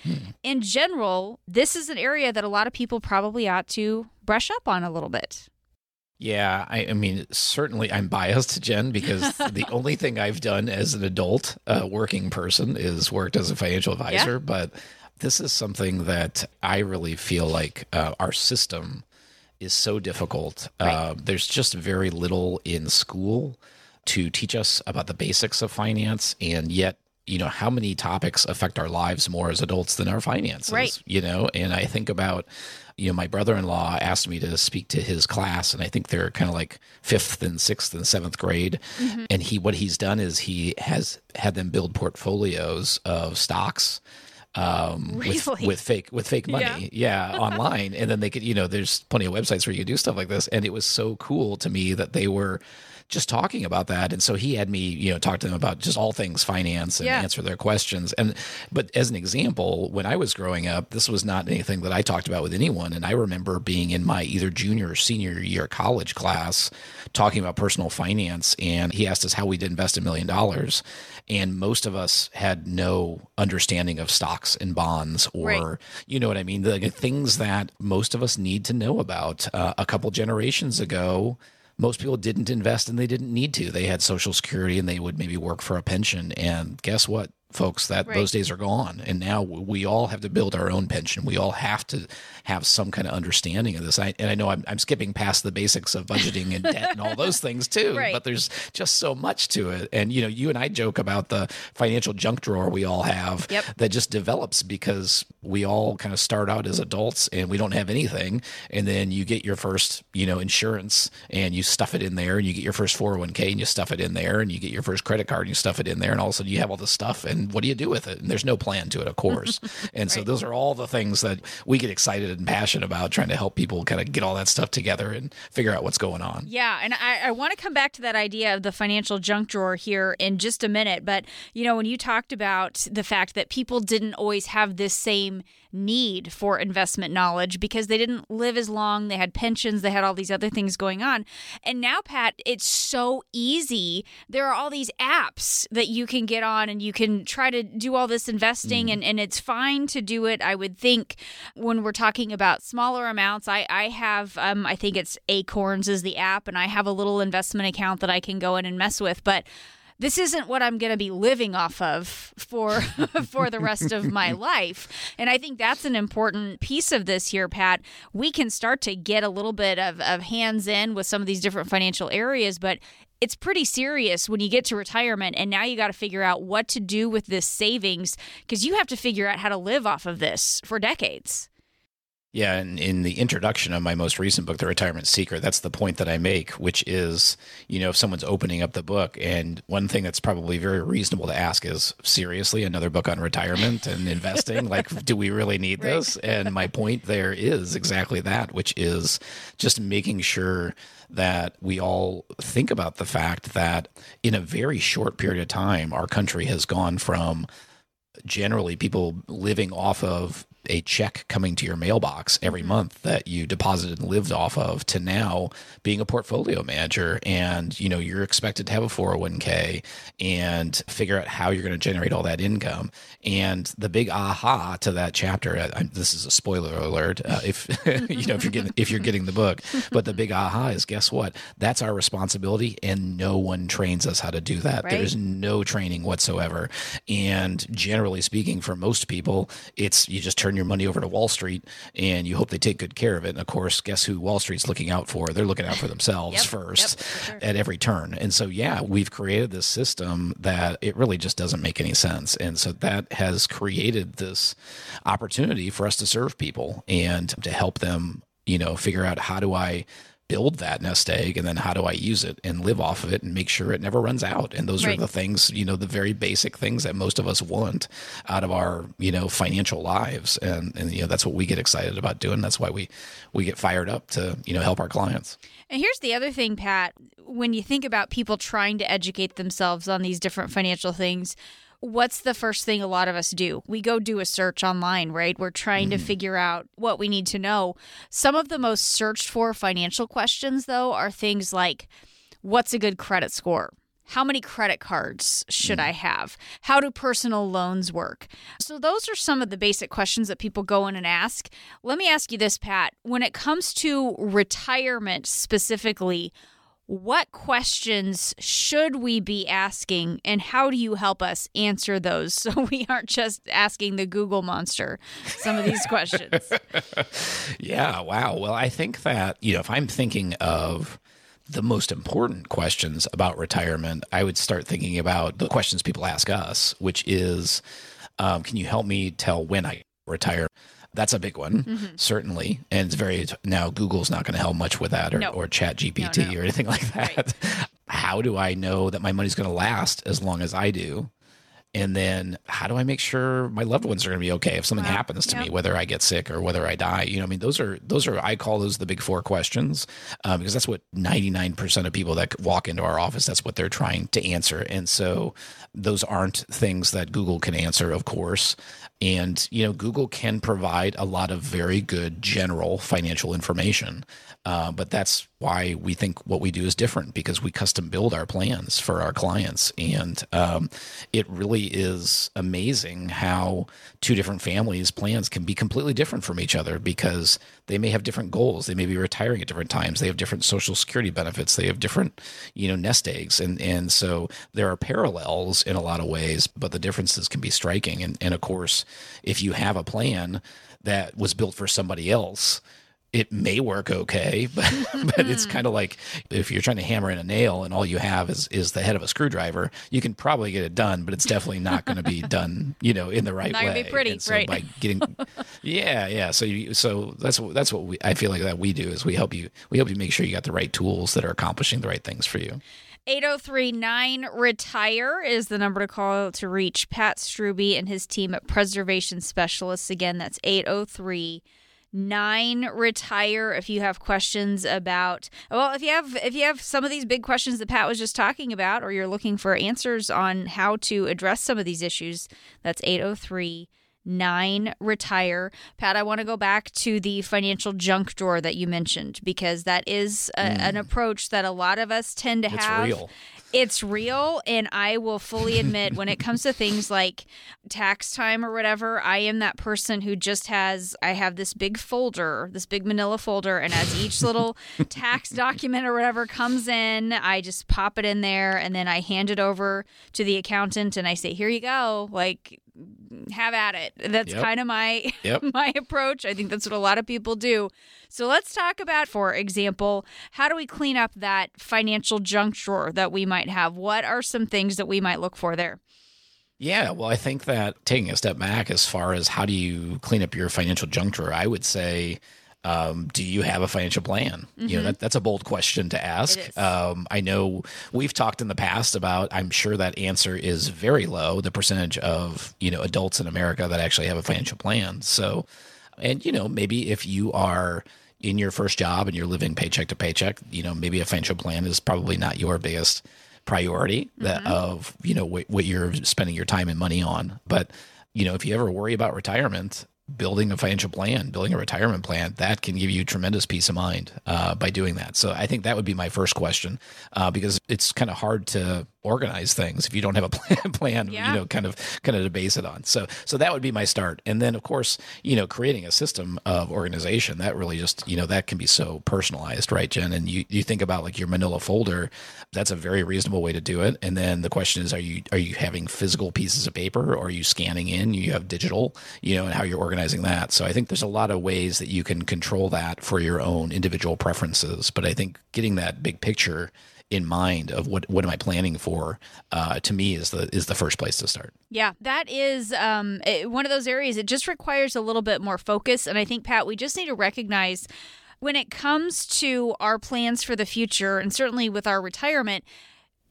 in general, this is an area that a lot of people probably ought to brush up on a little bit. Yeah, I mean, certainly I'm biased, Jen, because the only thing I've done as an adult working person is worked as a financial advisor. Yeah. But this is something that I really feel like our system is so difficult. Right. There's just very little in school to teach us about the basics of finance. And yet, you know, how many topics affect our lives more as adults than our finances? Right. You know, and I think about, you know, my brother-in-law asked me to speak to his class, and I think they're kind of like 5th and 6th and 7th grade. Mm-hmm. And what he's done is he has had them build portfolios of stocks. Really? with fake money, yeah online. And then they could, you know, there's plenty of websites where you do stuff like this. And it was so cool to me that they were just talking about that. And so he had me, you know, talk to them about just all things finance and answer their questions. And, but as an example, when I was growing up, this was not anything that I talked about with anyone. And I remember being in my either junior or senior year college class talking about personal finance. And he asked us how we'd invest $1 million. And most of us had no understanding of stocks and bonds or, right. you know what I mean? The things that most of us need to know about. A couple generations ago, most people didn't invest and they didn't need to. They had Social Security and they would maybe work for a pension. And guess what, folks? That right. those days are gone. And now we all have to build our own pension. We all have to have some kind of understanding of this. I know I'm skipping past the basics of budgeting and debt and all those things too, right. but there's just so much to it. And, you know, you and I joke about the financial junk drawer we all have yep. that just develops because we all kind of start out as adults and we don't have anything. And then you get your first, you know, insurance and you stuff it in there, and you get your first 401k and you stuff it in there, and you get your first credit card and you stuff it in there. And all of a sudden you have all this stuff. And what do you do with it? And there's no plan to it, of course. And so right. those are all the things that we get excited and passionate about, trying to help people kind of get all that stuff together and figure out what's going on. Yeah. And I want to come back to that idea of the financial junk drawer here in just a minute. But, you know, when you talked about the fact that people didn't always have this same need for investment knowledge because they didn't live as long, they had pensions, they had all these other things going on. And now, Pat, it's so easy. There are all these apps that you can get on and you can try to do all this investing and it's fine to do it. I would think when we're talking about smaller amounts, I have, I think it's Acorns is the app, and I have a little investment account that I can go in and mess with. But this isn't what I'm going to be living off of for the rest of my life. And I think that's an important piece of this here, Pat. We can start to get a little bit of hands in with some of these different financial areas, but it's pretty serious when you get to retirement, and now you got to figure out what to do with this savings, because you have to figure out how to live off of this for decades. Yeah, and in the introduction of my most recent book, The Retirement Secret, that's the point that I make, which is, you know, if someone's opening up the book, and one thing that's probably very reasonable to ask is, seriously, another book on retirement and investing? Like, do we really need this? Right. And my point there is exactly that, which is just making sure that we all think about the fact that in a very short period of time, our country has gone from generally people living off of a check coming to your mailbox every month that you deposited and lived off of, to now being a portfolio manager. And, you know, you're expected to have a 401k and figure out how you're going to generate all that income. And the big aha to that chapter, this is a spoiler alert, if, you know, if you're getting the book, but the big aha is, guess what? That's our responsibility. And no one trains us how to do that. Right? There's no training whatsoever. And generally speaking, for most people, it's, you just turn your money over to Wall Street and you hope they take good care of it. And of course, guess who Wall Street's looking out for? They're looking out for themselves first for sure. At every turn. And so, yeah, we've created this system that it really just doesn't make any sense. And so that has created this opportunity for us to serve people and to help them, you know, figure out, how do I build that nest egg, and then how do I use it and live off of it and make sure it never runs out? And those are the things, you know, the very basic things that most of us want out of our, you know, financial lives. And you know, that's what we get excited about doing. That's why we get fired up to, you know, help our clients. And here's the other thing, Pat, when you think about people trying to educate themselves on these different financial things, what's the first thing a lot of us do? We go do a search online, right? We're trying to figure out what we need to know. Some of the most searched for financial questions, though, are things like, what's a good credit score? How many credit cards should I have? How do personal loans work? So those are some of the basic questions that people go in and ask. Let me ask you this, Pat. When it comes to retirement specifically, what questions should we be asking, and how do you help us answer those so we aren't just asking the Google monster some of these questions? Yeah, wow. Well, I think that, you know, if I'm thinking of the most important questions about retirement, I would start thinking about the questions people ask us, which is, can you help me tell when I retire? That's a big one, certainly. And it's very, now Google's not going to help much with that, or ChatGPT or anything like that. Right. How do I know that my money's going to last as long as I do? And then how do I make sure my loved ones are going to be okay if something happens to me, whether I get sick or whether I die? You know, I mean, those are I call those the big four questions, because that's what 99% of people that walk into our office, that's what they're trying to answer. And so those aren't things that Google can answer, of course. And, you know, Google can provide a lot of very good general financial information, but that's why we think what we do is different, because we custom build our plans for our clients. And it really is amazing how two different families' plans can be completely different from each other, because they may have different goals. They may be retiring at different times. They have different Social Security benefits. They have different, you know, nest eggs. And so there are parallels in a lot of ways, but the differences can be striking. And of course, if you have a plan that was built for somebody else, it may work okay, but it's kind of like if you're trying to hammer in a nail and all you have is the head of a screwdriver, you can probably get it done, but it's definitely not going to be done, you know, in the right way. Not going to be pretty, so right? So that's what I feel like that we do is we help you make sure you got the right tools that are accomplishing the right things for you. 803-9-RETIRE is the number to call to reach Pat Struby and his team at Preservation Specialists. Again, that's 803-9-RETIRE if you have questions about, well, if you have some of these big questions that Pat was just talking about, or you're looking for answers on how to address some of these issues, that's 803-9-RETIRE. 9, retire. Pat, I want to go back to the financial junk drawer that you mentioned, because that is an approach that a lot of us tend to have. It's real. It's real, and I will fully admit when it comes to things like tax time or whatever, I am that person who just has, I have this big folder, this big manila folder, and as each little tax document or whatever comes in, I just pop it in there, and then I hand it over to the accountant, and I say, here you go, like, have at it. That's kind of my my approach. I think that's what a lot of people do. So let's talk about, for example, how do we clean up that financial junk drawer that we might have? What are some things that we might look for there? Yeah, well, I think that taking a step back as far as how do you clean up your financial junk drawer, I would say, do you have a financial plan? Mm-hmm. You know, that's a bold question to ask. I know we've talked in the past about, I'm sure that answer is very low, the percentage of, you know, adults in America that actually have a financial plan. So, and, you know, maybe if you are in your first job and you're living paycheck to paycheck, you know, maybe a financial plan is probably not your biggest priority that of, you know, what you're spending your time and money on. But, you know, if you ever worry about retirement, building a financial plan, building a retirement plan, that can give you tremendous peace of mind by doing that. So I think that would be my first question because it's kind of hard to organize things if you don't have a plan you know, kind of to base it on. So that would be my start. And then, of course, you know, creating a system of organization that really just, you know, that can be so personalized, right, Jen? And you think about like your manila folder, that's a very reasonable way to do it. And then the question is, are you having physical pieces of paper, or are you scanning in, you have digital, you know, and how you're organizing that. So I think there's a lot of ways that you can control that for your own individual preferences. But I think getting that big picture in mind of what am I planning for, to me is the first place to start. Yeah, that is one of those areas. It just requires a little bit more focus. And I think, Pat, we just need to recognize when it comes to our plans for the future, and certainly with our retirement,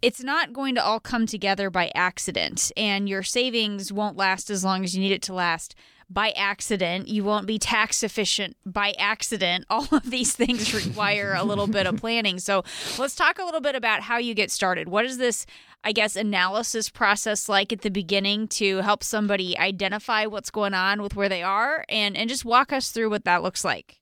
it's not going to all come together by accident, and your savings won't last as long as you need it to last by accident. You won't be tax efficient by accident. All of these things require a little bit of planning. So let's talk a little bit about how you get started. What is this, I guess, analysis process like at the beginning to help somebody identify what's going on with where they are, and just walk us through what that looks like?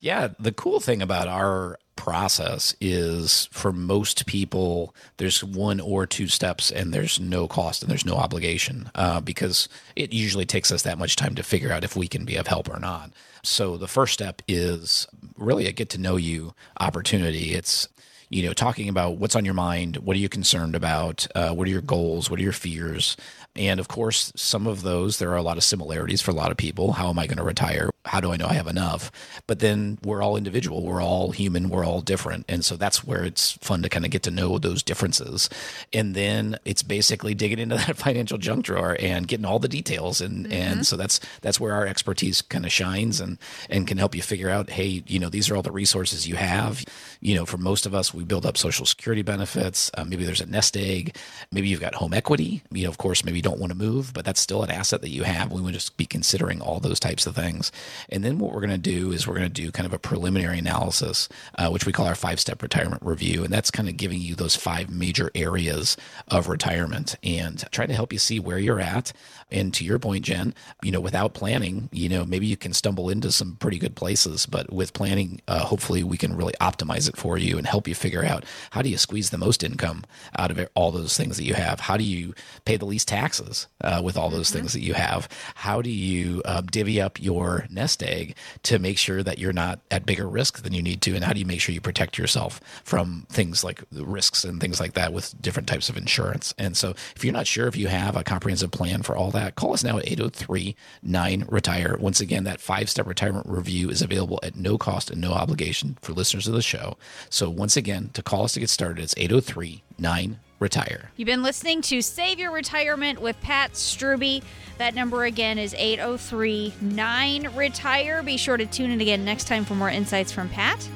Yeah, the cool thing about our process is, for most people, there's one or two steps, and there's no cost and there's no obligation because it usually takes us that much time to figure out if we can be of help or not. So the first step is really a get to know you opportunity. It's, you know, talking about what's on your mind, what are you concerned about, what are your goals, what are your fears. And of course, some of those, there are a lot of similarities for a lot of people. How am I going to retire? How do I know I have enough? But then we're all individual, we're all human, we're all different. And so that's where it's fun to kind of get to know those differences. And then it's basically digging into that financial junk drawer and getting all the details. And and so that's where our expertise kind of shines and can help you figure out, hey, you know, these are all the resources you have. You know, for most of us, we build up Social Security benefits. Maybe there's a nest egg. Maybe you've got home equity. You know, of course, maybe you don't want to move, but that's still an asset that you have. We would just be considering all those types of things. And then what we're going to do is we're going to do kind of a preliminary analysis, which we call our 5-step retirement review. And that's kind of giving you those 5 major areas of retirement and try to help you see where you're at. And to your point, Jen, you know, without planning, you know, maybe you can stumble into some pretty good places, but with planning, hopefully we can really optimize it for you and help you figure out, how do you squeeze the most income out of all those things that you have? How do you pay the least taxes with all those things that you have? How do you divvy up your nest egg to make sure that you're not at bigger risk than you need to? And how do you make sure you protect yourself from things like the risks and things like that with different types of insurance? And so if you're not sure if you have a comprehensive plan for all that, call us now at 803-9-RETIRE. Once again, that 5-step retirement review is available at no cost and no obligation for listeners of the show. So once again, to call us to get started, it's 803-9-RETIRE. You've been listening to Save Your Retirement with Pat Struby. That number again is 803-9-RETIRE. Be sure to tune in again next time for more insights from Pat,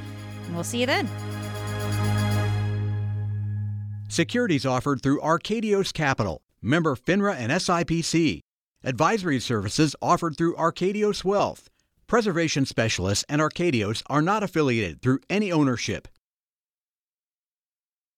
and we'll see you then. Securities offered through Arcadios Capital, member FINRA and SIPC. Advisory services offered through Arcadios Wealth. Preservation Specialists and Arcadios are not affiliated through any ownership.